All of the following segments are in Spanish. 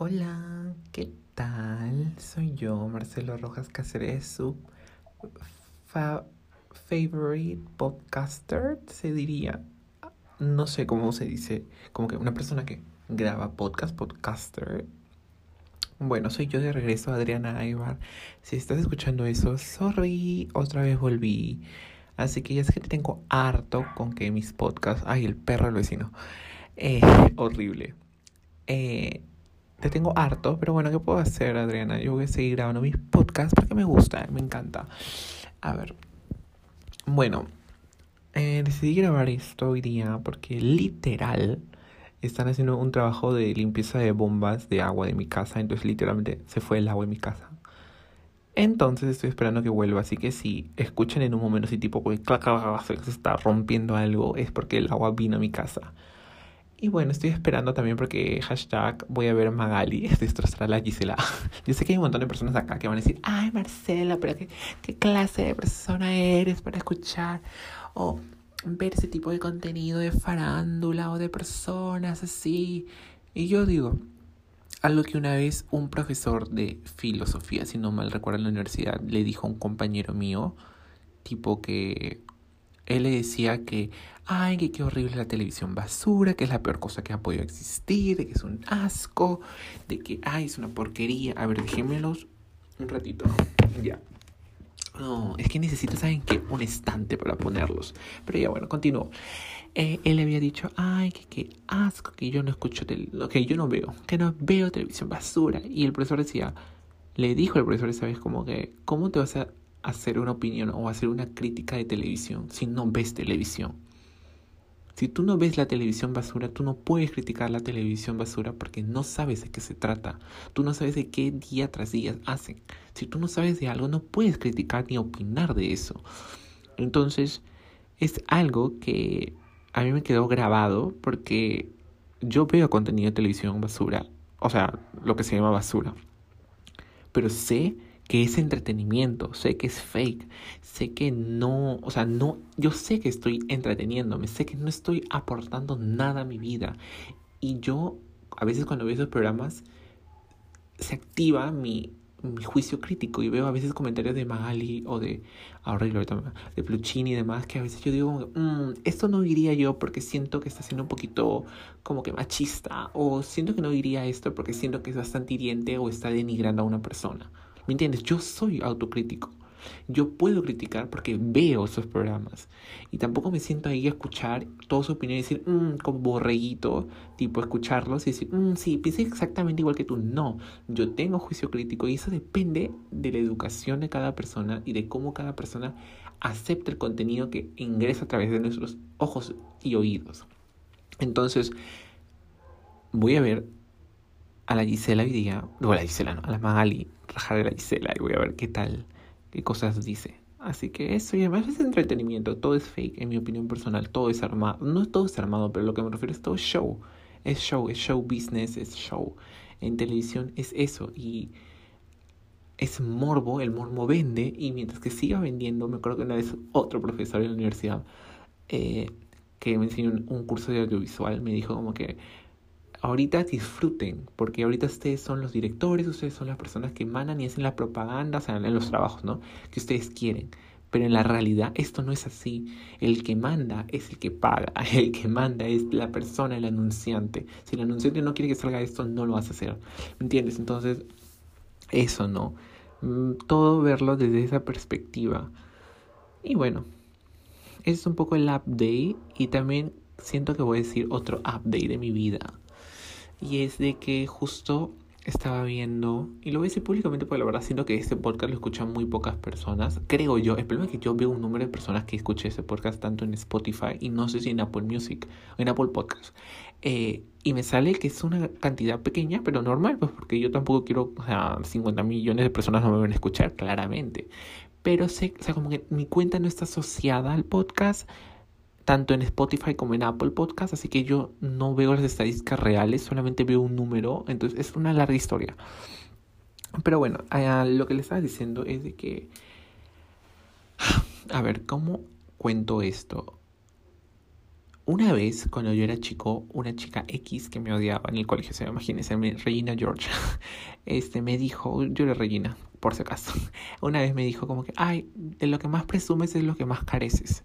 Hola, ¿qué tal? Soy yo, Marcelo Rojas Cáceres, su favorite podcaster, se diría. No sé cómo se dice, como que una persona que graba podcast, podcaster. Bueno, soy yo de regreso, Adriana Aybar. Si estás escuchando eso, sorry, otra vez volví. Así que ya sé que te tengo harto con que mis podcasts... Ay, el perro del vecino. Horrible. Te tengo harto, pero bueno, ¿qué puedo hacer, Adriana? Yo voy a seguir grabando mis podcasts porque me gusta, me encanta. A ver. Bueno, decidí grabar esto hoy día porque literal están haciendo un trabajo de limpieza de bombas de agua de mi casa. Entonces literalmente se fue el agua de mi casa. Entonces estoy esperando que vuelva. Así que si escuchan en un momento así tipo que se está rompiendo algo, es porque el agua vino a mi casa. Y bueno, estoy esperando también porque hashtag voy a ver Magaly destrozar a la Gisela. Yo sé que hay un montón de personas acá que van a decir, ay Marcela, pero qué clase de persona eres para escuchar o ver ese tipo de contenido de farándula o de personas así. Y yo digo, algo que una vez un profesor de filosofía, si no mal recuerdo en la universidad, le dijo a un compañero mío, tipo que... Él le decía que, ay, que qué horrible la televisión basura, que es la peor cosa que ha podido existir, de que es un asco, de que, ay, es una porquería. A ver, déjenmelos un ratito. Ya. No, es que necesito, ¿saben qué? Un estante para ponerlos. Pero ya, bueno, continúo. Él le había dicho, ay, que qué asco, que yo no escucho, que no veo televisión basura. Y el profesor decía, le dijo el profesor, ¿sabes? Como que, ¿cómo te vas a hacer una opinión o hacer una crítica de televisión si no ves televisión? Si tú no ves la televisión basura, tú no puedes criticar la televisión basura porque no sabes de qué se trata. Tú no sabes de qué día tras día hacen. Si tú no sabes de algo, no puedes criticar ni opinar de eso. Entonces, es algo que a mí me quedó grabado porque yo veo contenido de televisión basura. O sea, lo que se llama basura. Pero sé que es entretenimiento, sé que es fake, sé que no, o sea, no, yo sé que estoy entreteniéndome, sé que no estoy aportando nada a mi vida. Y yo, a veces cuando veo esos programas, se activa mi juicio crítico y veo a veces comentarios de Magaly o de Peluchín y demás, que a veces yo digo, esto no diría yo porque siento que está siendo un poquito como que machista, o siento que no diría esto porque siento que es bastante hiriente o está denigrando a una persona. ¿Me entiendes? Yo soy autocrítico. Yo puedo criticar porque veo esos programas. Y tampoco me siento ahí a escuchar toda su opinión y decir, como borreguito, tipo escucharlos y decir, sí, pienso exactamente igual que tú. No, yo tengo juicio crítico y eso depende de la educación de cada persona y de cómo cada persona acepta el contenido que ingresa a través de nuestros ojos y oídos. Entonces, voy a ver a la Gisela hoy día, no, a la Gisela no, a la Magaly, rajar de la Gisela y voy a ver qué tal, qué cosas dice. Así que eso, y además es entretenimiento, todo es fake, en mi opinión personal, todo es armado, no todo es armado, pero lo que me refiero es todo show, es show business, es show. En televisión es eso, y es morbo, el morbo vende, y mientras que siga vendiendo, me acuerdo que una vez otro profesor en la universidad, que me enseñó un curso de audiovisual, me dijo como que, ahorita disfruten, porque ahorita ustedes son los directores, ustedes son las personas que mandan y hacen la propaganda, o sea, en los trabajos, ¿no? Que ustedes quieren. Pero en la realidad esto no es así. El que manda es el que paga. El que manda es la persona, el anunciante. Si el anunciante no quiere que salga esto, no lo vas a hacer. ¿Me entiendes? Entonces, eso no. Todo verlo desde esa perspectiva. Y bueno, es un poco el update y también siento que voy a decir otro update de mi vida. Y es de que justo estaba viendo, y lo voy a decir públicamente porque la verdad siento que este podcast lo escuchan muy pocas personas, creo yo. El problema es que yo veo un número de personas que escuché ese podcast tanto en Spotify y no sé si en Apple Music, en Apple Podcast. Y me sale que es una cantidad pequeña, pero normal, pues porque yo tampoco quiero, o sea, 50 millones de personas no me van a escuchar, claramente. Pero sé, o sea, como que mi cuenta no está asociada al podcast, tanto en Spotify como en Apple Podcast, así que yo no veo las estadísticas reales, solamente veo un número, entonces es una larga historia. Pero bueno, lo que les estaba diciendo es de que... A ver, ¿cómo cuento esto? Una vez, cuando yo era chico, una chica X que me odiaba en el colegio, se me imagina, se llama Regina George, me dijo, yo era Regina, por si acaso, una vez me dijo como que, ay, de lo que más presumes es lo que más careces.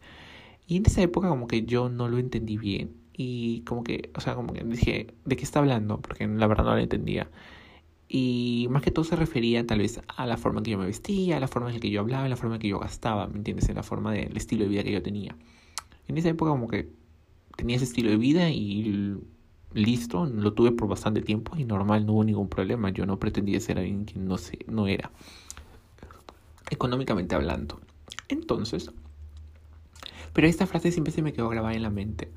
Y en esa época como que yo no lo entendí bien, y como que, o sea, como que dije, ¿de qué está hablando? Porque la verdad no lo entendía. Y más que todo se refería tal vez a la forma en que yo me vestía, a la forma en la que yo hablaba, a la forma en que yo gastaba, ¿me entiendes? En la forma del estilo de vida que yo tenía. En esa época como que tenía ese estilo de vida y listo, lo tuve por bastante tiempo y normal, no hubo ningún problema. Yo no pretendía ser alguien que no era, económicamente hablando. Entonces, pero esta frase siempre se me quedó grabada en la mente.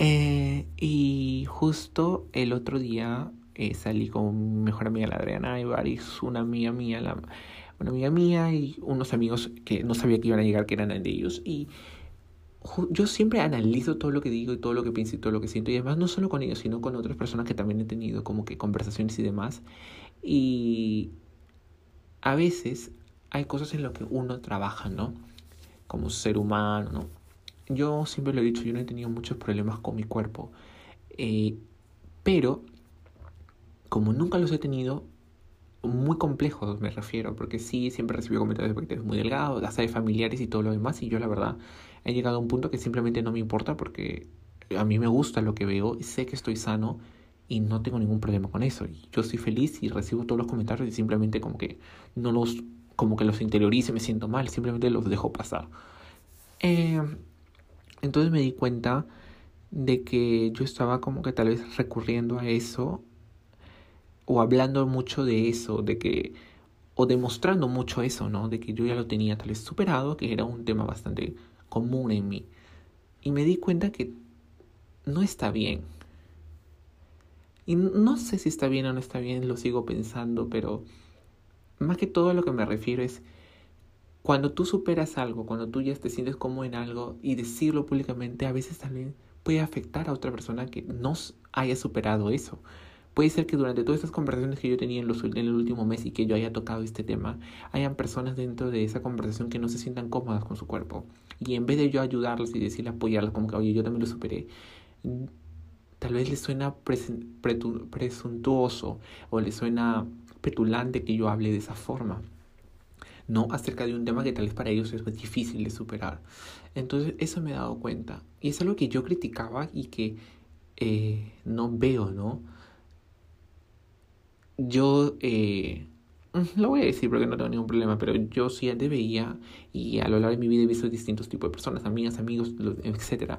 Y justo el otro día salí con mi mejor amiga, la Adriana Aybar, y una amiga mía y unos amigos que no sabía que iban a llegar, que eran de ellos. Y yo siempre analizo todo lo que digo y todo lo que pienso y todo lo que siento, y además no solo con ellos, sino con otras personas que también he tenido como que conversaciones y demás. Y a veces hay cosas en las que uno trabaja, ¿no? Como ser humano, ¿no? Yo siempre lo he dicho, yo no he tenido muchos problemas con mi cuerpo, pero como nunca los he tenido muy complejos, me refiero, porque sí, siempre recibo comentarios de que es muy delgado, hasta de familiares y todo lo demás, y yo la verdad he llegado a un punto que simplemente no me importa, porque a mí me gusta lo que veo, sé que estoy sano y no tengo ningún problema con eso, y yo soy feliz y recibo todos los comentarios y simplemente como que no los, como que los interiorizo y me siento mal, simplemente los dejo pasar. Entonces me di cuenta de que yo estaba como que tal vez recurriendo a eso, o hablando mucho de eso, de que, o demostrando mucho eso, ¿no? De que yo ya lo tenía tal vez superado, que era un tema bastante común en mí. Y me di cuenta que no está bien. Y no sé si está bien o no está bien, lo sigo pensando, pero más que todo a lo que me refiero es, cuando tú superas algo, cuando tú ya te sientes cómodo en algo, y decirlo públicamente a veces también puede afectar a otra persona que no haya superado eso. Puede ser que durante todas estas conversaciones que yo tenía en el último mes y que yo haya tocado este tema, hayan personas dentro de esa conversación que no se sientan cómodas con su cuerpo. Y en vez de yo ayudarlas y decirles, apoyarlas, como que, oye, yo también lo superé, tal vez les suena presuntuoso o les suena petulante que yo hable de esa forma, ¿no? Acerca de un tema que tal vez para ellos es más difícil de superar. Entonces, eso me he dado cuenta. Y es algo que yo criticaba y que no veo, ¿no? Yo, lo voy a decir porque no tengo ningún problema, pero yo sí antes veía, y a lo largo de mi vida he visto distintos tipos de personas, amigas, amigos, etc.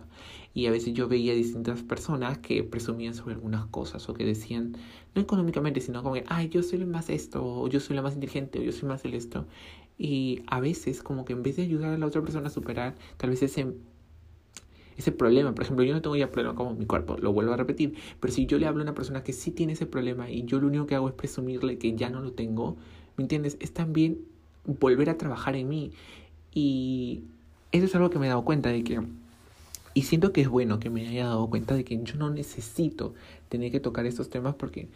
Y a veces yo veía distintas personas que presumían sobre algunas cosas, o que decían, no económicamente, sino como que, ay, yo soy el más esto, o yo soy la más inteligente, o yo soy más el esto. Y a veces como que en vez de ayudar a la otra persona a superar, tal vez ese problema, por ejemplo, yo no tengo ya problema con mi cuerpo, lo vuelvo a repetir, pero si yo le hablo a una persona que sí tiene ese problema y yo lo único que hago es presumirle que ya no lo tengo, ¿me entiendes? Es también volver a trabajar en mí, y eso es algo que me he dado cuenta de que, y siento que es bueno que me haya dado cuenta de que yo no necesito tener que tocar estos temas, porque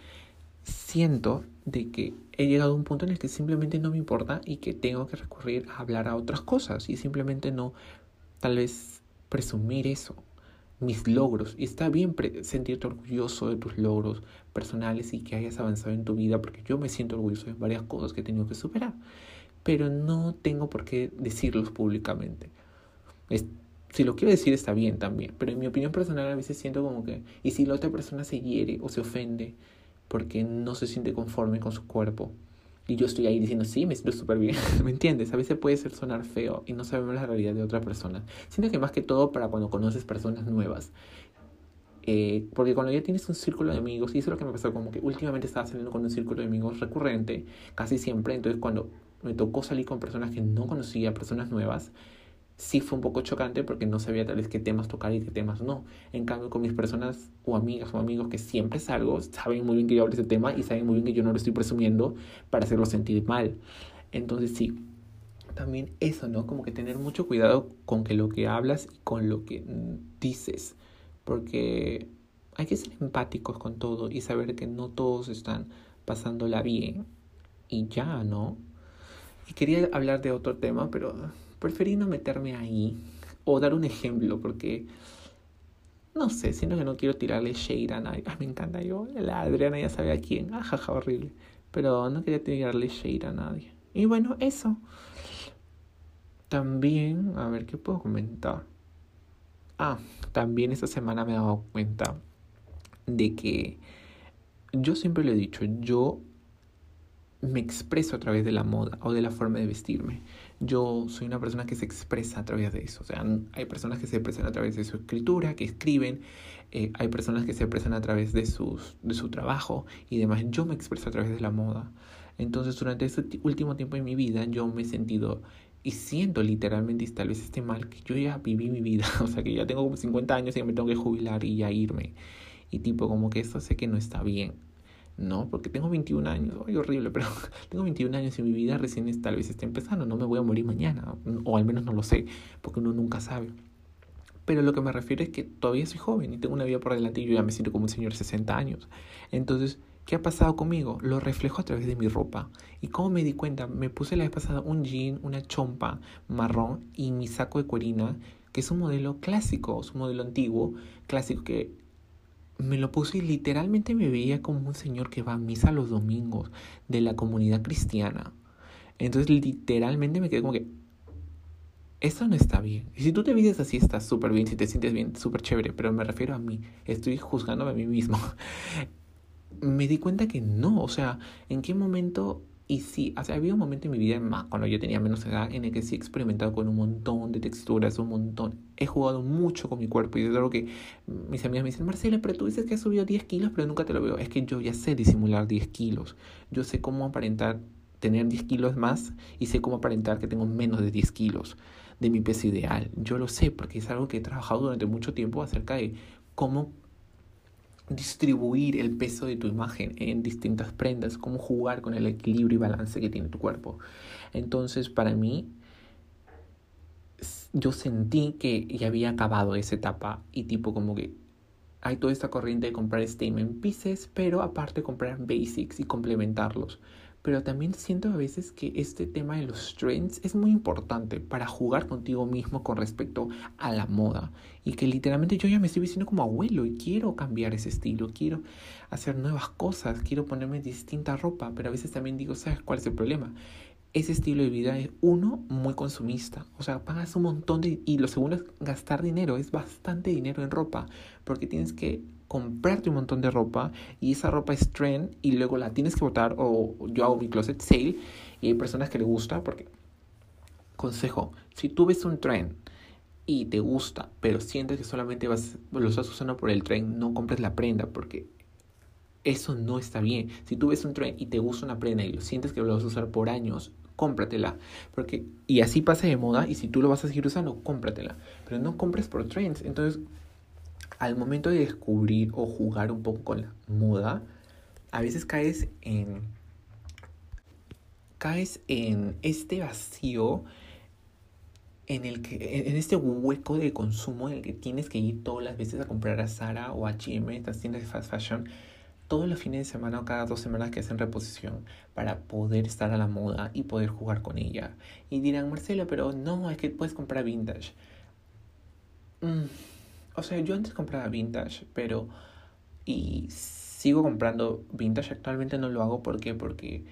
siento de que he llegado a un punto en el que simplemente no me importa y que tengo que recurrir a hablar a otras cosas y simplemente no, tal vez, presumir eso, mis logros. Y está bien sentirte orgulloso de tus logros personales y que hayas avanzado en tu vida, porque yo me siento orgulloso de varias cosas que he tenido que superar, pero no tengo por qué decirlos públicamente. Si lo quiero decir está bien también, pero en mi opinión personal a veces siento como que, y si la otra persona se hiere o se ofende porque no se siente conforme con su cuerpo, y yo estoy ahí diciendo, sí, me siento súper bien. ¿Me entiendes? A veces puede sonar feo y no sabemos la realidad de otras personas. Siento que más que todo para cuando conoces personas nuevas. Porque cuando ya tienes un círculo de amigos, y eso es lo que me pasó, como que últimamente estaba saliendo con un círculo de amigos recurrente, casi siempre. Entonces cuando me tocó salir con personas que no conocía, personas nuevas, sí fue un poco chocante porque no sabía tal vez qué temas tocar y qué temas no. En cambio, con mis personas o amigas o amigos que siempre salgo, saben muy bien que yo hablo de ese tema y saben muy bien que yo no lo estoy presumiendo para hacerlos sentir mal. Entonces sí, también eso, ¿no? Como que tener mucho cuidado con que lo que hablas y con lo que dices, porque hay que ser empáticos con todo y saber que no todos están pasándola bien y ya, ¿no? Y quería hablar de otro tema, pero preferí no meterme ahí o dar un ejemplo, porque No sé, sino que no quiero tirarle shade a nadie. Ah, me encanta yo. La Adriana ya sabe a quién. Ah, jaja, horrible. Pero no quería tirarle shade a nadie. Y bueno, eso. También, a ver, ¿qué puedo comentar? Ah, también esta semana me he dado cuenta de que yo siempre lo he dicho, yo me expreso a través de la moda o de la forma de vestirme. Yo soy una persona que se expresa a través de eso. O sea, hay personas que se expresan a través de su escritura, que escriben. Hay personas que se expresan a través de su trabajo y demás. Yo me expreso a través de la moda. Entonces, durante este último tiempo de mi vida, yo me he sentido... Y siento literalmente, y tal vez esté mal, que yo ya viví mi vida. O sea, que ya tengo como 50 años y me tengo que jubilar y ya irme. Y tipo, como que esto sé que no está bien, ¿no? Porque tengo 21 años. Ay, horrible, pero tengo 21 años y mi vida recién tal vez está empezando. No me voy a morir mañana, o al menos no lo sé, porque uno nunca sabe. Pero lo que me refiero es que todavía soy joven y tengo una vida por delante y yo ya me siento como un señor de 60 años. Entonces... ¿qué ha pasado conmigo? Lo reflejo a través de mi ropa. ¿Y cómo me di cuenta? Me puse la vez pasada un jean, una chompa marrón y mi saco de cuerina, que es un modelo clásico, es un modelo antiguo, clásico, que me lo puse y literalmente me veía como un señor que va a misa los domingos de la comunidad cristiana. Entonces literalmente me quedé como que, esto no está bien. Y si tú te vistes así, estás súper bien. Si te sientes bien, súper chévere. Pero me refiero a mí. Estoy juzgándome a mí mismo. Me di cuenta que no, o sea, en qué momento, y sí, o sea, había un momento en mi vida, más cuando yo tenía menos edad, en el que sí he experimentado con un montón de texturas, un montón, he jugado mucho con mi cuerpo, y es algo que mis amigas me dicen, Marcelo, pero tú dices que has subido 10 kilos, pero nunca te lo veo. Es que yo ya sé disimular 10 kilos, yo sé cómo aparentar tener 10 kilos más, y sé cómo aparentar que tengo menos de 10 kilos de mi peso ideal. Yo lo sé, porque es algo que he trabajado durante mucho tiempo acerca de cómo distribuir el peso de tu imagen en distintas prendas, cómo jugar con el equilibrio y balance que tiene tu cuerpo. Entonces, para mí, yo sentí que ya había acabado esa etapa y tipo como que hay toda esta corriente de comprar statement pieces, pero aparte comprar basics y complementarlos. Pero también siento a veces que este tema de los trends es muy importante para jugar contigo mismo con respecto a la moda. Y que literalmente yo ya me estoy vistiendo como abuelo y quiero cambiar ese estilo, quiero hacer nuevas cosas, quiero ponerme distinta ropa. Pero a veces también digo, ¿sabes cuál es el problema? Ese estilo de vida es, uno, muy consumista. O sea, pagas un montón de... Y lo segundo es gastar dinero, es bastante dinero en ropa. Porque tienes que... comprarte un montón de ropa y esa ropa es trend y luego la tienes que botar, o yo hago mi closet sale y hay personas que le gusta porque, consejo, si tú ves un trend y te gusta pero sientes que solamente lo estás usando por el trend, no compres la prenda porque eso no está bien. Si tú ves un trend y te gusta una prenda y lo sientes que lo vas a usar por años, cómpratela, porque y así pasa de moda y si tú lo vas a seguir usando, cómpratela, pero no compres por trends. Entonces, al momento de descubrir o jugar un poco con la moda, a veces caes en este vacío, en este hueco de consumo en el que tienes que ir todas las veces a comprar a Zara o a H&M, estas tiendas de fast fashion, todos los fines de semana o cada 2 semanas que hacen reposición para poder estar a la moda y poder jugar con ella. Y dirán, Marcelo, pero no, es que puedes comprar vintage. O sea, yo antes compraba vintage, pero... Y sigo comprando vintage. Actualmente no lo hago. ¿Por qué? Porque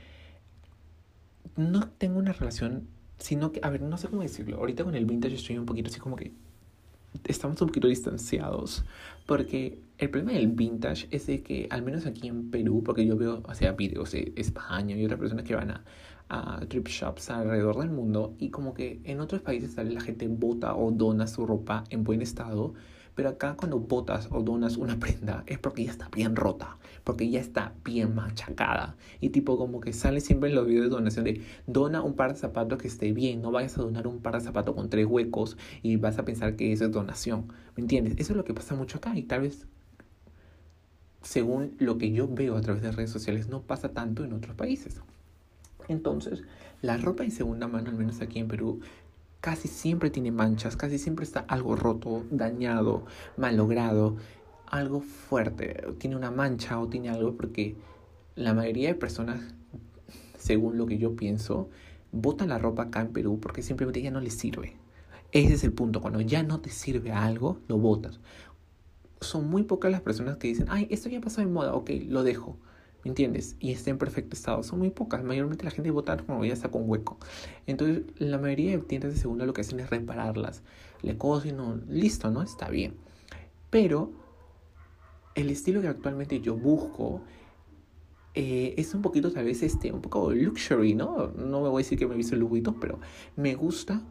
no tengo una relación, sino que... A ver, no sé cómo decirlo. Ahorita con el vintage estoy un poquito así como que... Estamos un poquito distanciados. Porque el problema del vintage es de que, al menos aquí en Perú, porque yo veo, o sea, videos de España y otras personas que van a thrift shops alrededor del mundo, y como que en otros países la gente bota o dona su ropa en buen estado. Pero acá cuando botas o donas una prenda es porque ya está bien rota, porque ya está bien machacada. Y tipo como que sale siempre en los videos de donación de dona un par de zapatos que esté bien. No vayas a donar un par de zapatos con 3 huecos y vas a pensar que eso es donación. ¿Me entiendes? Eso es lo que pasa mucho acá y tal vez, según lo que yo veo a través de redes sociales, no pasa tanto en otros países. Entonces, la ropa de segunda mano, al menos aquí en Perú, casi siempre tiene manchas, casi siempre está algo roto, dañado, malogrado, algo fuerte. Tiene una mancha o tiene algo porque la mayoría de personas, según lo que yo pienso, botan la ropa acá en Perú porque simplemente ya no les sirve. Ese es el punto, cuando ya no te sirve algo, lo botas. son muy pocas las personas que dicen, ay, esto ya pasó de moda, ok, lo dejo, ¿me entiendes? Y está en perfecto estado. Son muy pocas. Mayormente la gente vota cuando ya está con hueco. Entonces, la mayoría de tiendas de segunda lo que hacen es repararlas. Le cocinan, listo, ¿no? Está bien. Pero el estilo que actualmente yo busco es un poquito, tal vez, un poco luxury, ¿no? No me voy a decir que me he visto lujitos, pero me gusta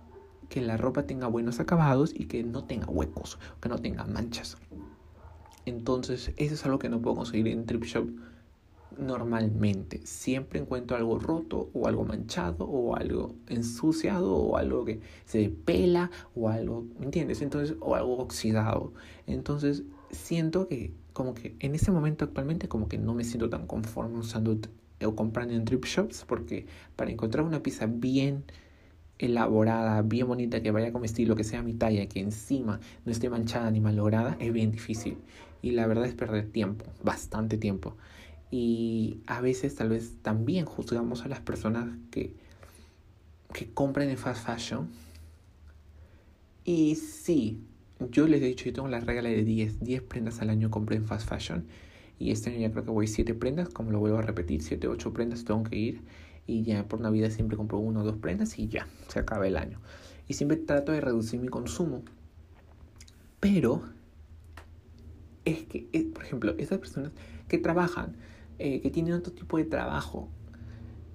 que la ropa tenga buenos acabados y que no tenga huecos, que no tenga manchas. Entonces, eso es algo que no puedo conseguir en Thripshop normalmente. Siempre encuentro algo roto o algo manchado o algo ensuciado o algo que se pela o algo, ¿me entiendes? Entonces, o algo oxidado. Entonces, siento que como que en este momento actualmente como que no me siento tan conforme usando o comprando en thrift shops, porque para encontrar una pieza bien elaborada, bien bonita, que vaya con mi estilo, que sea mi talla, que encima no esté manchada ni malograda, es bien difícil. Y la verdad es perder tiempo, bastante tiempo. Y a veces tal vez también juzgamos a las personas que compran en fast fashion. Y sí, yo les he dicho, yo tengo la regla de 10 prendas al año compré en fast fashion. Y este año ya creo que voy 7 prendas, como lo vuelvo a repetir, 7, 8 prendas tengo que ir. Y ya por Navidad siempre compro 1 o 2 prendas y ya, se acaba el año. Y siempre trato de reducir mi consumo. Pero es que, por ejemplo, esas personas que trabajan, que tienen otro tipo de trabajo,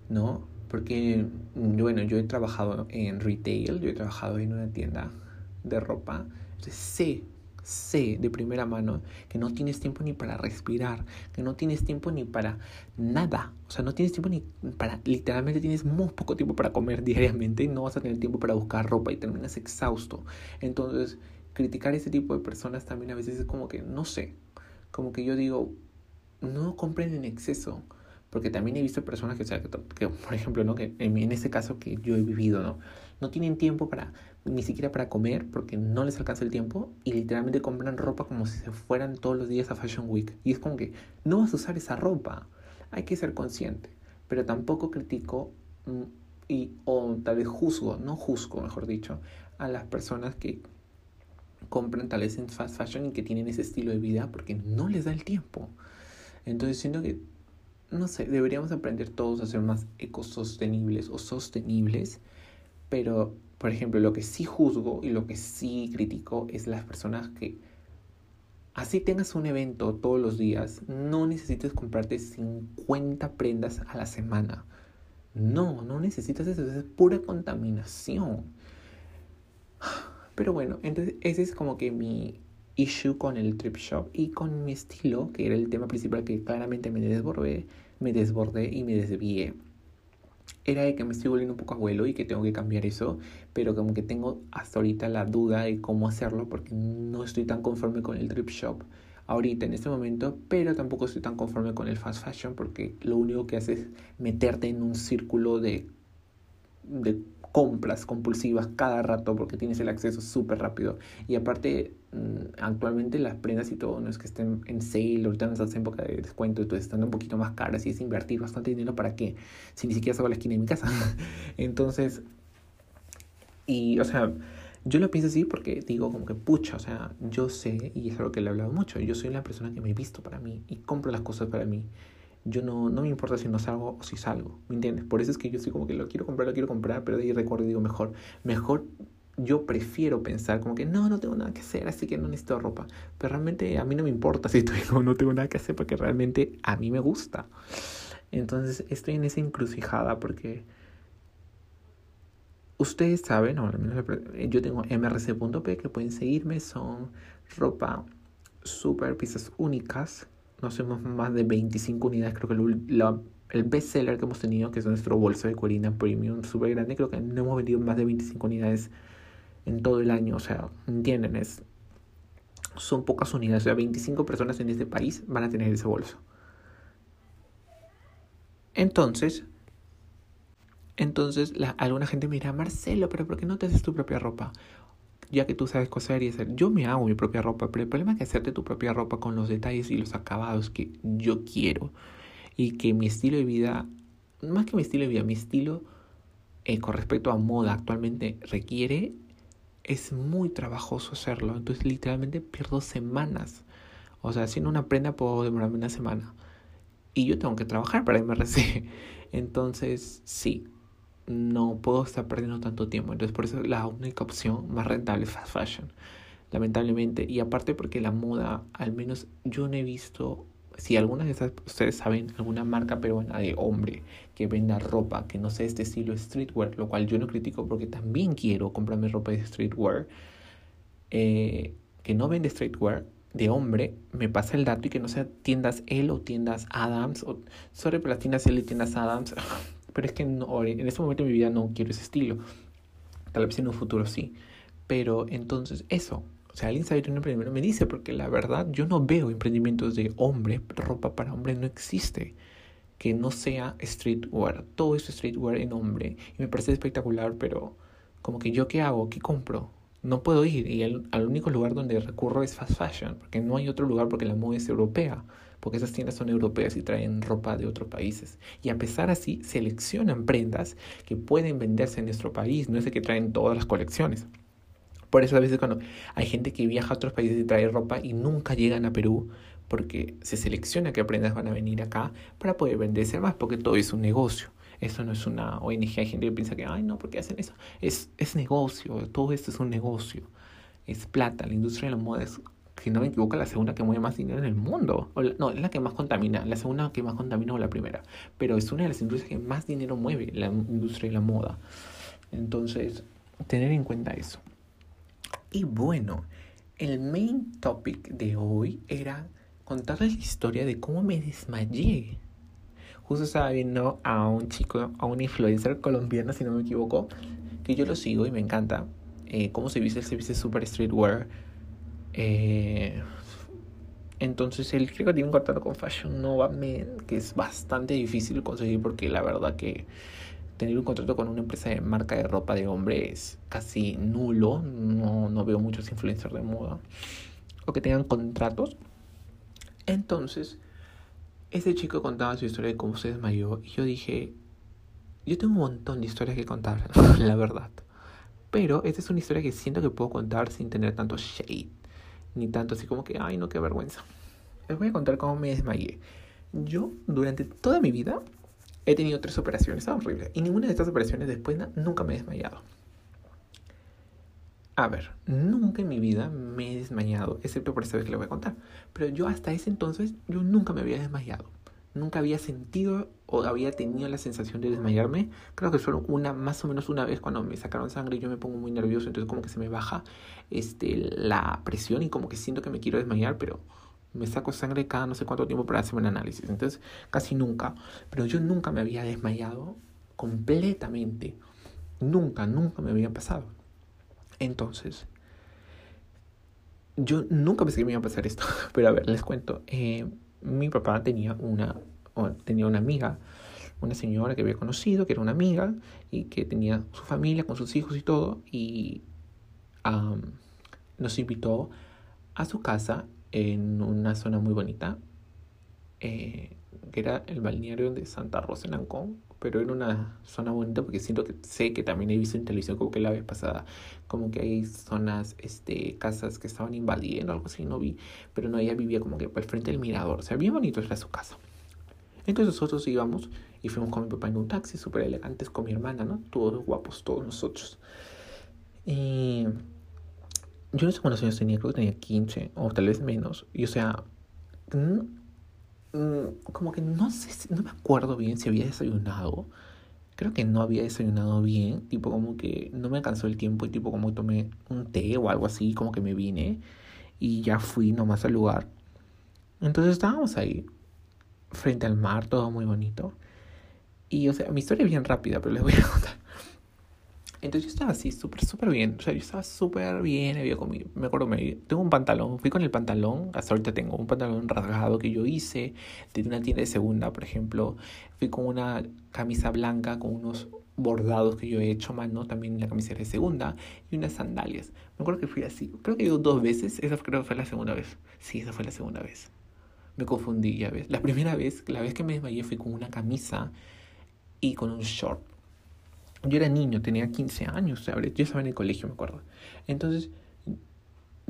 ¿no? Porque, bueno, yo he trabajado en retail, yo he trabajado en una tienda de ropa. Entonces sé de primera mano que no tienes tiempo ni para respirar, que no tienes tiempo ni para nada. O sea, no tienes tiempo ni para, literalmente tienes muy poco tiempo para comer diariamente y no vas a tener tiempo para buscar ropa y terminas exhausto. Entonces, criticar a este tipo de personas también a veces es como que, no sé, como que yo digo, no compren en exceso, porque también he visto personas que, o sea, que por ejemplo, ¿no? Que en este caso que yo he vivido, ¿no? No tienen tiempo para, ni siquiera para comer, porque no les alcanza el tiempo, y literalmente compran ropa como si se fueran todos los días a Fashion Week. Y es como que no vas a usar esa ropa. Hay que ser consciente. Pero tampoco critico, o tal vez juzgo, a las personas que compran tal vez en fast fashion y que tienen ese estilo de vida, porque no les da el tiempo. Entonces siento que, no sé, deberíamos aprender todos a ser más ecosostenibles o sostenibles. Pero, por ejemplo, lo que sí juzgo y lo que sí critico es las personas que, así tengas un evento todos los días, no necesitas comprarte 50 prendas a la semana. No necesitas eso, es pura contaminación. Pero bueno, entonces ese es como que mi issue con el thrift shop y con mi estilo, que era el tema principal que claramente me desbordé y me desvié. Era de que me estoy volviendo un poco abuelo y que tengo que cambiar eso, pero como que tengo hasta ahorita la duda de cómo hacerlo, porque no estoy tan conforme con el thrift shop ahorita en este momento, pero tampoco estoy tan conforme con el fast fashion, porque lo único que hace es meterte en un círculo de compras compulsivas cada rato, porque tienes el acceso súper rápido. Y aparte, actualmente las prendas y todo no es que estén en sale, ahorita no estás en época de descuento, entonces están un poquito más caras, y es invertir bastante dinero para qué, si ni siquiera salgo a la esquina de mi casa. Entonces, y o sea, yo lo pienso así porque digo como que pucha, o sea, yo sé, y es algo que le he hablado mucho, yo soy la persona que me he visto para mí y compro las cosas para mí. Yo no me importa si no salgo o si salgo, ¿me entiendes? Por eso es que yo soy como que lo quiero comprar, pero de ahí recuerdo y digo mejor yo prefiero pensar como que no tengo nada que hacer, así que no necesito ropa. Pero realmente a mí no me importa si no tengo nada que hacer, porque realmente a mí me gusta. Entonces estoy en esa encrucijada porque ustedes saben, o al menos yo tengo mrc.p, que pueden seguirme, son ropa super, piezas únicas. Nos hemos más de 25 unidades. Creo que el best seller que hemos tenido, que es nuestro bolso de cuerina premium súper grande, creo que no hemos vendido más de 25 unidades en todo el año. O sea, ¿entienden? Son pocas unidades. O sea, 25 personas en este país van a tener ese bolso. Entonces alguna gente me dirá, Marcelo, pero ¿por qué no te haces tu propia ropa? Ya que tú sabes coser y hacer. Yo me hago mi propia ropa, pero el problema es que hacerte tu propia ropa con los detalles y los acabados que yo quiero, y que mi estilo de vida, más que mi estilo de vida, mi estilo con respecto a moda actualmente requiere, es muy trabajoso hacerlo. Entonces literalmente pierdo semanas O sea, sin una prenda puedo demorarme una semana. Y yo tengo que trabajar para MRC. Entonces, sí, no puedo estar perdiendo tanto tiempo. Entonces, por eso la única opción más rentable es fast fashion, lamentablemente. Y aparte porque la moda, al menos yo no he visto... Si algunas de esas, ustedes saben, alguna marca peruana de hombre que venda ropa que no sea este estilo streetwear, lo cual yo no critico porque también quiero comprarme ropa de streetwear, que no vende streetwear de hombre, me pasa el dato y que no sea tiendas él o tiendas Adams, o sobre las tiendas él y tiendas Adams, pero es que no, en este momento de mi vida no quiero ese estilo, tal vez en un futuro sí, pero entonces eso. O sea, alguien sabe de un emprendimiento, me dice, porque la verdad yo no veo emprendimientos de hombre, ropa para hombre no existe, que no sea streetwear, todo es streetwear en hombre, y me parece espectacular, pero como que yo qué hago, qué compro, no puedo ir, y al único lugar donde recurro es fast fashion, porque no hay otro lugar, porque la moda es europea, porque esas tiendas son europeas y traen ropa de otros países, y a pesar así seleccionan prendas que pueden venderse en nuestro país, no es de que traen todas las colecciones. Por eso a veces cuando hay gente que viaja a otros países y trae ropa y nunca llegan a Perú porque se selecciona qué prendas van a venir acá para poder venderse más, porque todo es un negocio. Eso no es una ONG. Hay gente que piensa que, ay, no, ¿por qué hacen eso? Es negocio, todo esto es un negocio. Es plata, la industria de la moda es, si no me equivoco, la segunda que mueve más dinero en el mundo. No, es la que más contamina, la segunda que más contamina o la primera. Pero es una de las industrias que más dinero mueve, la industria de la moda. Entonces, tener en cuenta eso. Y bueno, el main topic de hoy era contarles la historia de cómo me desmayé. Justo estaba viendo a un chico, a un influencer colombiano, si no me equivoco, que yo lo sigo y me encanta. Cómo se viste super streetwear. Entonces él creo que tiene un contrato con Fashion Nova Men, que es bastante difícil conseguir porque la verdad que... tener un contrato con una empresa de marca de ropa de hombre es casi nulo. No veo muchos influencers de moda o que tengan contratos. Entonces, ese chico contaba su historia de cómo se desmayó. Y yo dije, yo tengo un montón de historias que contar, la verdad. Pero esta es una historia que siento que puedo contar sin tener tanto shade. Ni tanto así como que, ay no, qué vergüenza. Les voy a contar cómo me desmayé. Yo, durante toda mi vida... he tenido 3 operaciones, está horrible. Y ninguna de estas operaciones después nunca me he desmayado. A ver, nunca en mi vida me he desmayado, excepto por esta vez que les voy a contar. Pero yo hasta ese entonces, yo nunca me había desmayado. Nunca había sentido o había tenido la sensación de desmayarme. Creo que solo más o menos una vez cuando me sacaron sangre y yo me pongo muy nervioso. Entonces como que se me baja la presión y como que siento que me quiero desmayar, pero... me saco sangre cada no sé cuánto tiempo para hacerme un análisis. Entonces, casi nunca. Pero yo nunca me había desmayado completamente. Nunca me había pasado. Entonces, yo nunca pensé que me iba a pasar esto. Pero a ver, les cuento. Mi papá tenía una amiga, una señora que había conocido, que era una amiga, y que tenía su familia con sus hijos y todo. Y nos invitó a su casa en una zona muy bonita, que era el balneario de Santa Rosa en Ancón, pero era una zona bonita porque sé que también he visto en televisión como que la vez pasada, como que hay zonas, casas que estaban invadiendo, algo así, no vi, pero no, ella vivía como que al frente del mirador, o sea, bien bonito era su casa. Entonces nosotros íbamos y fuimos con mi papá en un taxi, súper elegantes con mi hermana, ¿no? Todos guapos, todos nosotros. Y... yo no sé cuántos años tenía, creo que tenía 15 o tal vez menos. Y o sea, como que no sé, no me acuerdo bien si había desayunado. Creo que no había desayunado bien, tipo como que no me alcanzó el tiempo y tipo como que tomé un té o algo así, como que me vine y ya fui nomás al lugar. Entonces estábamos ahí, frente al mar, todo muy bonito. Y o sea, mi historia es bien rápida, pero les voy a contar. Entonces yo estaba así, súper bien. O sea, yo estaba súper bien. Había comido, me acuerdo, tengo un pantalón. Fui con el pantalón. Hasta ahorita tengo un pantalón rasgado que yo hice de una tienda de segunda, por ejemplo. Fui con una camisa blanca con unos bordados que yo he hecho más, ¿no? También la camisa de segunda. Y unas sandalias. Me acuerdo que fui así. Creo que he ido 2 veces. Esa creo que fue la segunda vez. Sí, esa fue la segunda vez. Me confundí, ya ves. La primera vez, la vez que me desmayé, fui con una camisa y con un short. Yo era niño, tenía 15 años, ¿sabes? Yo estaba en el colegio, me acuerdo. Entonces,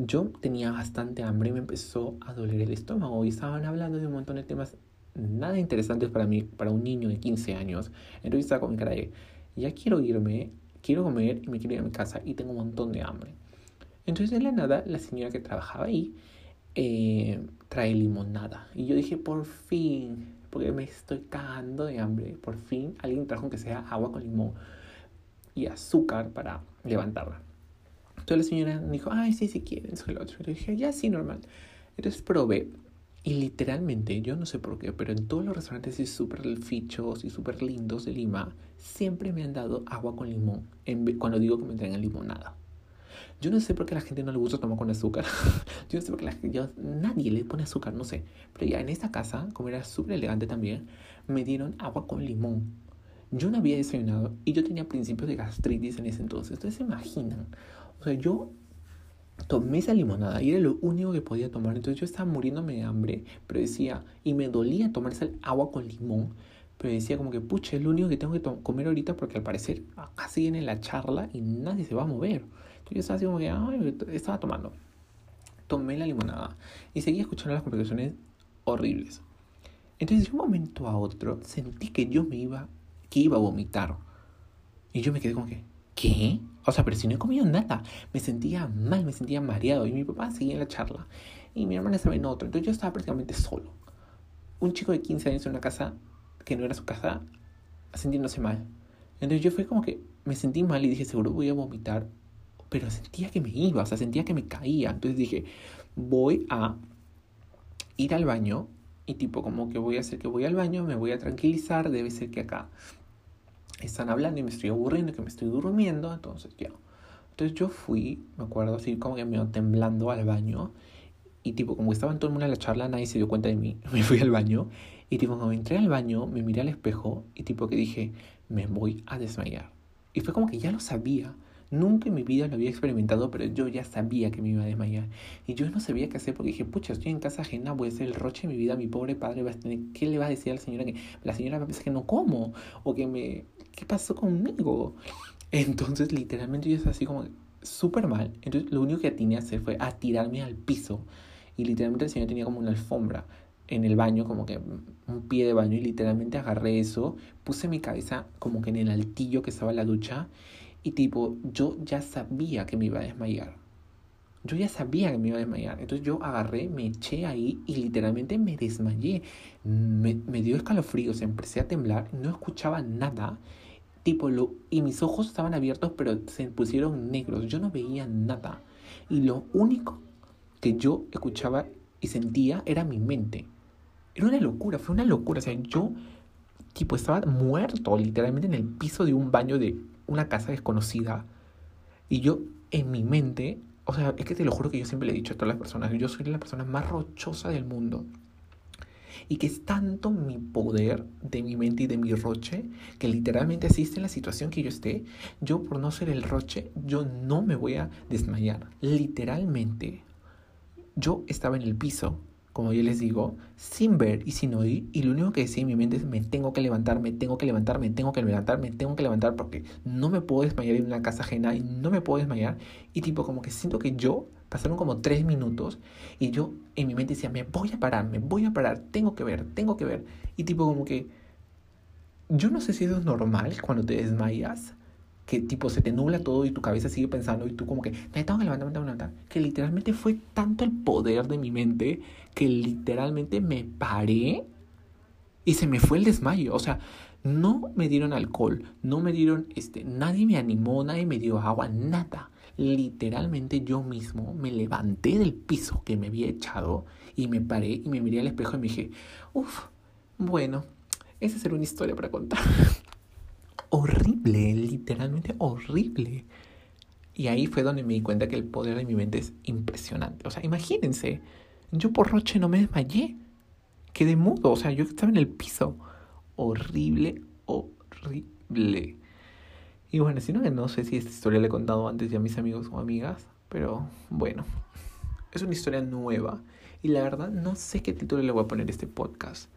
yo tenía bastante hambre y me empezó a doler el estómago. Y estaban hablando de un montón de temas nada interesantes para mí, para un niño de 15 años. Entonces estaba con mi cara de, ya quiero irme, quiero comer y me quiero ir a mi casa y tengo un montón de hambre. Entonces, de la nada, la señora que trabajaba ahí trae limonada. Y yo dije, por fin, porque me estoy cagando de hambre. Por fin alguien trajo que sea agua con limón y azúcar para levantarla. Entonces la señora me dijo, ay, sí, si quieren, soy el otro. Y yo dije, ya, sí, normal. Entonces probé. Y literalmente, yo no sé por qué, pero en todos los restaurantes y súper fichos y súper lindos de Lima, siempre me han dado agua con limón cuando digo que me traigan limonada. Yo no sé por qué a la gente no le gusta tomar con azúcar. Yo no sé por qué nadie le pone azúcar, no sé. Pero ya en esta casa, como era súper elegante también, me dieron agua con limón. Yo no había desayunado y yo tenía principios de gastritis en ese entonces. Ustedes se imaginan. O sea, yo tomé esa limonada y era lo único que podía tomar. Entonces yo estaba muriéndome de hambre, pero decía, y me dolía tomarse el agua con limón, pero decía como que, pucha, es lo único que tengo que comer ahorita porque al parecer acá siguen en la charla y nadie se va a mover. Entonces yo estaba así como que, ay, estaba tomando. Tomé la limonada y seguía escuchando las conversaciones horribles. Entonces de un momento a otro sentí que yo iba a vomitar. Y yo me quedé como que, ¿qué? O sea, pero si no he comido nada. Me sentía mal, me sentía mareado. Y mi papá seguía en la charla. Y mi hermana estaba en otro. Entonces yo estaba prácticamente solo. Un chico de 15 años en una casa que no era su casa, sintiéndose mal. Entonces yo fui como que me sentí mal y dije, seguro voy a vomitar. Pero sentía que me iba, o sea, sentía que me caía. Entonces dije, voy a ir al baño. Y tipo, como que voy a hacer que voy al baño, me voy a tranquilizar. Debe ser que acá están hablando y me estoy aburriendo, que me estoy durmiendo, entonces ya. Entonces yo fui, me acuerdo, así como que me iba temblando al baño. Y tipo, como estaba en todo el mundo en la charla, nadie se dio cuenta de mí. Me fui al baño. Y tipo, cuando entré al baño, me miré al espejo. Y tipo, que dije, me voy a desmayar. Y fue como que ya lo sabía. Nunca en mi vida lo había experimentado, pero yo ya sabía que me iba a desmayar. Y yo no sabía qué hacer porque dije, pucha, estoy en casa ajena, voy a hacer el roche de mi vida. Mi pobre padre va a tener, ¿qué le va a decir a la señora? Que la señora va a pensar que no como. O que me, ¿qué pasó conmigo? Entonces, literalmente, yo estaba así como súper mal. Entonces, lo único que atiné a hacer fue a tirarme al piso. Y literalmente, el señor tenía como una alfombra en el baño, como que un pie de baño. Y literalmente agarré eso, puse mi cabeza como que en el altillo que estaba en la ducha. Y tipo, yo ya sabía que me iba a desmayar. Yo ya sabía que me iba a desmayar. Entonces yo agarré, me eché ahí y literalmente me desmayé. Me dio escalofríos, o sea, empecé a temblar, no escuchaba nada. Tipo, y mis ojos estaban abiertos, pero se pusieron negros. Yo no veía nada. Y lo único que yo escuchaba y sentía era mi mente. Era una locura, fue una locura. O sea, yo, tipo, estaba muerto literalmente en el piso de un baño de una casa desconocida. Y yo en mi mente, o sea, es que te lo juro que yo siempre le he dicho a todas las personas, yo soy la persona más rochosa del mundo. Y que es tanto mi poder de mi mente y de mi roche, que literalmente asiste en la situación que yo esté, yo por no ser el roche, yo no me voy a desmayar. Literalmente, yo estaba en el piso, como yo les digo, sin ver y sin oír, y lo único que decía en mi mente es, me tengo que levantar, me tengo que levantar, me tengo que levantar, me tengo que levantar, porque no me puedo desmayar en una casa ajena, y no me puedo desmayar, y tipo, como que siento que yo, pasaron como 3 minutos, y yo en mi mente decía, me voy a parar, tengo que ver, y tipo, como que, yo no sé si eso es normal cuando te desmayas, que tipo se te nubla todo y tu cabeza sigue pensando y tú como que me tengo que levantar, me tengo que levantar. Que literalmente fue tanto el poder de mi mente que literalmente me paré y se me fue el desmayo. O sea, no me dieron alcohol, no me dieron, nadie me animó, nadie me dio agua, nada. Literalmente yo mismo me levanté del piso que me había echado y me paré y me miré al espejo y me dije, uff, bueno, esa será una historia para contar. Horrible, literalmente horrible. Y ahí fue donde me di cuenta que el poder de mi mente es impresionante. O sea, imagínense, yo por roche no me desmayé. Quedé mudo, o sea, yo estaba en el piso. Horrible, horrible. Y bueno, sino que no sé si esta historia la he contado antes ya a mis amigos o amigas, pero bueno, es una historia nueva. Y la verdad no sé qué título le voy a poner a este podcast,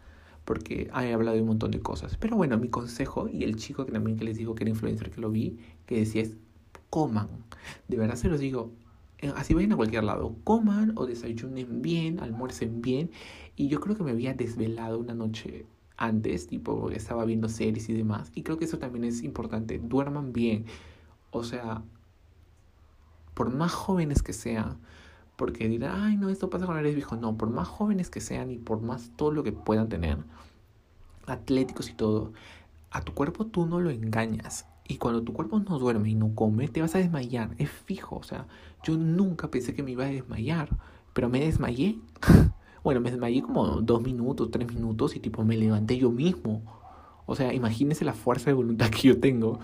porque he hablado de un montón de cosas. Pero bueno, mi consejo, y el chico que también que les digo que era influencer, que lo vi, que decía es, coman. De verdad se los digo, Así vayan a cualquier lado, coman o desayunen bien, almuercen bien. Y yo creo que me había desvelado una noche antes, tipo estaba viendo series y demás. Y creo que eso también es importante, duerman bien. O sea, por más jóvenes que sean, porque dirán, ay no, esto pasa cuando eres viejo. No, por más jóvenes que sean y por más todo lo que puedan tener, atléticos y todo, a tu cuerpo tú no lo engañas. Y cuando tu cuerpo no duerme y no come, te vas a desmayar. Es fijo, o sea, yo nunca pensé que me iba a desmayar, pero me desmayé. Bueno, me desmayé como 2 minutos, 3 minutos y tipo me levanté yo mismo. O sea, imagínense la fuerza de voluntad que yo tengo.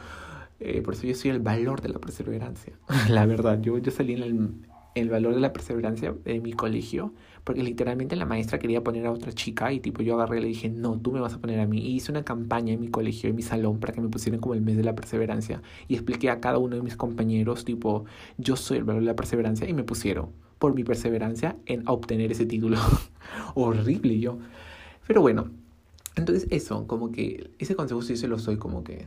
Por eso yo soy el valor de la perseverancia. La verdad, yo salí en el valor de la perseverancia de mi colegio, porque literalmente la maestra quería poner a otra chica y tipo yo agarré y le dije, no, tú me vas a poner a mí. Y hice una campaña en mi colegio, en mi salón, para que me pusieran como el mes de la perseverancia. Y expliqué a cada uno de mis compañeros, tipo, yo soy el valor de la perseverancia, y me pusieron por mi perseverancia en obtener ese título. Horrible yo. Pero bueno, entonces eso, como que ese consejo sí se los doy, como que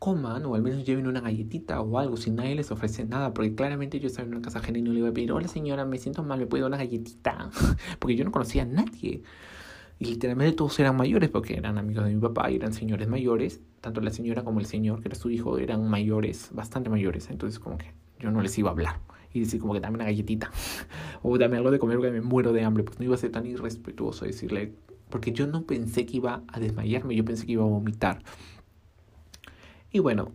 coman o al menos lleven una galletita o algo si nadie les ofrece nada, porque claramente yo estaba en una casa ajena y no le iba a pedir, hola señora, me siento mal, ¿me puede dar una galletita? Porque yo no conocía a nadie y literalmente todos eran mayores, porque eran amigos de mi papá y eran señores mayores, tanto la señora como el señor que era su hijo eran mayores, bastante mayores, entonces como que yo no les iba a hablar y decir como que dame una galletita o dame algo de comer porque me muero de hambre, pues no iba a ser tan irrespetuoso decirle, porque yo no pensé que iba a desmayarme, yo pensé que iba a vomitar. Y bueno,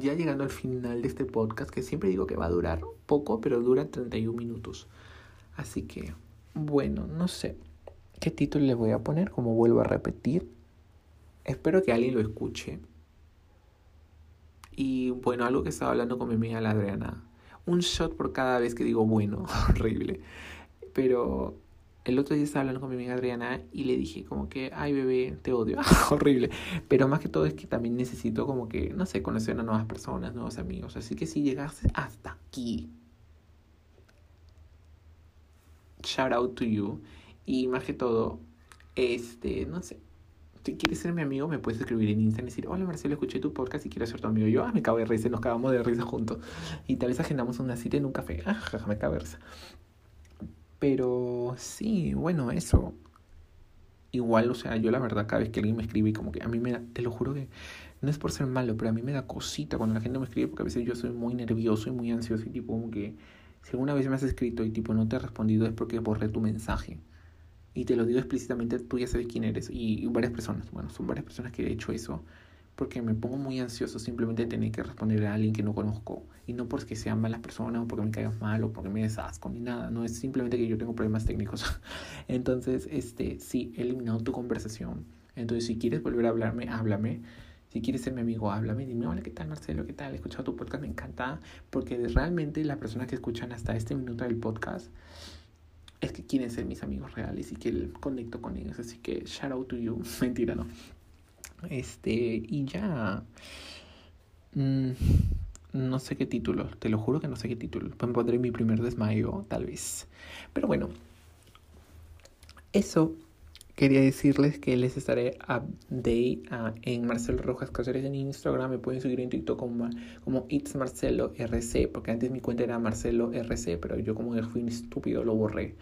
ya llegando al final de este podcast, que siempre digo que va a durar poco, pero dura 31 minutos. Así que, bueno, no sé qué título le voy a poner, como vuelvo a repetir. Espero que alguien lo escuche. Y bueno, algo que estaba hablando con mi amiga la Adriana. Un shot por cada vez que digo bueno, horrible. Pero el otro día estaba hablando con mi amiga Adriana y le dije como que, ay bebé, te odio, horrible. Pero más que todo es que también necesito como que, no sé, conocer a nuevas personas, nuevos amigos. Así que si llegaste hasta aquí, shout out to you. Y más que todo, no sé, si quieres ser mi amigo me puedes escribir en Instagram y decir, hola Marcelo, escuché tu podcast y quiero ser tu amigo. Y yo, me cago de risa, nos cagamos de risa juntos. Y tal vez agendamos una cita en un café, me cago de risa. Pero sí, bueno, eso. Igual, o sea, yo la verdad cada vez que alguien me escribe, como que a mí me da, te lo juro que no es por ser malo, pero a mí me da cosita cuando la gente me escribe, porque a veces yo soy muy nervioso y muy ansioso y tipo como que si alguna vez me has escrito y tipo no te he respondido es porque borré tu mensaje. Y te lo digo explícitamente, tú ya sabes quién eres. Y varias personas, bueno, son varias personas que he hecho eso, porque me pongo muy ansioso simplemente de tener que responder a alguien que no conozco. Y no porque sean malas personas o porque me caigas mal o porque me des asco ni nada. No, es simplemente que yo tengo problemas técnicos. Entonces, sí, he eliminado tu conversación. Entonces, si quieres volver a hablarme, háblame. Si quieres ser mi amigo, háblame. Dime, hola, ¿qué tal, Marcelo? ¿Qué tal? He escuchado tu podcast, me encanta. Porque realmente las personas que escuchan hasta este minuto del podcast es que quieren ser mis amigos reales y que conecto con ellos. Así que, shout out to you. Mentira, no. Y ya no sé qué título, te lo juro que no sé qué título. Me pondré mi primer desmayo, tal vez. Pero bueno, eso quería decirles, que les estaré update en Marcelo Rojas Cáceres en Instagram. Me pueden seguir en TikTok como It's Marcelo RC, porque antes mi cuenta era Marcelo RC, pero yo como fui un estúpido lo borré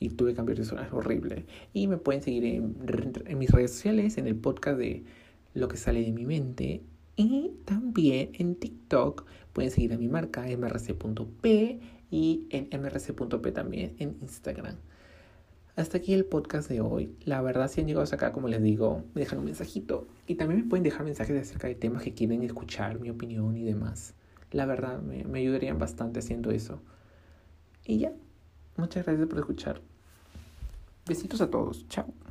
y tuve que cambiar de zona, es horrible. Y me pueden seguir en mis redes sociales, en el podcast de Lo que sale de mi mente. Y también en TikTok pueden seguir a mi marca mrc.p y en mrc.p también en Instagram. Hasta aquí el podcast de hoy. La verdad, si han llegado hasta acá, como les digo, me dejan un mensajito. Y también me pueden dejar mensajes acerca de temas que quieren escuchar, mi opinión y demás. La verdad, me ayudarían bastante haciendo eso. Y ya, muchas gracias por escuchar. Besitos a todos. Chao.